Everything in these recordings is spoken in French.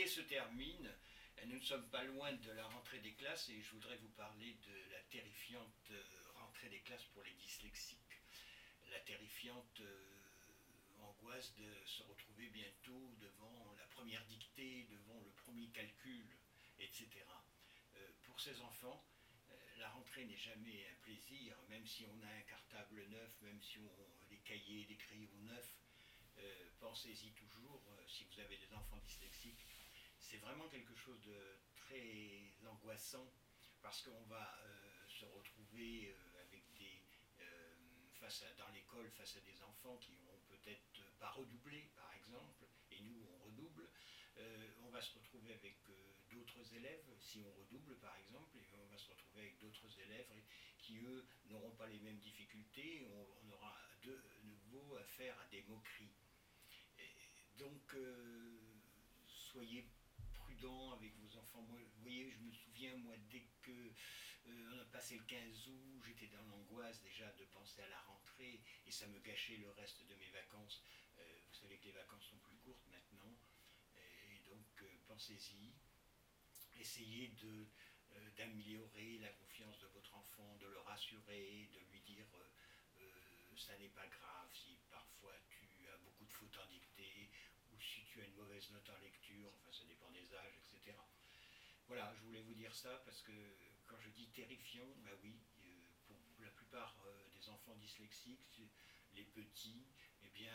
l'été se termine, nous ne sommes pas loin de la rentrée des classes et je voudrais vous parler de la terrifiante rentrée des classes pour les dyslexiques. La terrifiante angoisse de se retrouver bientôt devant la première dictée, devant le premier calcul, etc. Pour ces enfants, la rentrée n'est jamais un plaisir, même si on a un cartable neuf, même si on a des cahiers, des crayons neufs. Pensez-y toujours, si vous avez des enfants dyslexiques, c'est vraiment quelque chose de très angoissant parce qu'on va se retrouver avec dans l'école face à des enfants qui ont peut-être pas redoublé par exemple, et nous on redouble, on va se retrouver avec d'autres élèves si on redouble par exemple, et on va se retrouver avec d'autres élèves qui eux n'auront pas les mêmes difficultés, on aura de nouveau affaire à des moqueries. Et donc soyez prudent avec vos enfants. Moi, vous voyez, je me souviens, moi, dès que on a passé le 15 août, j'étais dans l'angoisse déjà de penser à la rentrée et ça me gâchait le reste de mes vacances. Vous savez que les vacances sont plus courtes maintenant et donc pensez-y. Essayez d'améliorer la confiance de votre enfant, de le rassurer, de lui dire ça n'est pas grave si parfois tu as beaucoup de fautes en dictée ou si tu as une mauvaise note en lecture, enfin ça dépend des âges, etc. Voilà, je voulais vous dire ça parce que quand je dis terrifiant, bah oui, pour la plupart des enfants dyslexiques, les petits, eh bien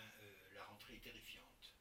la rentrée est terrifiante.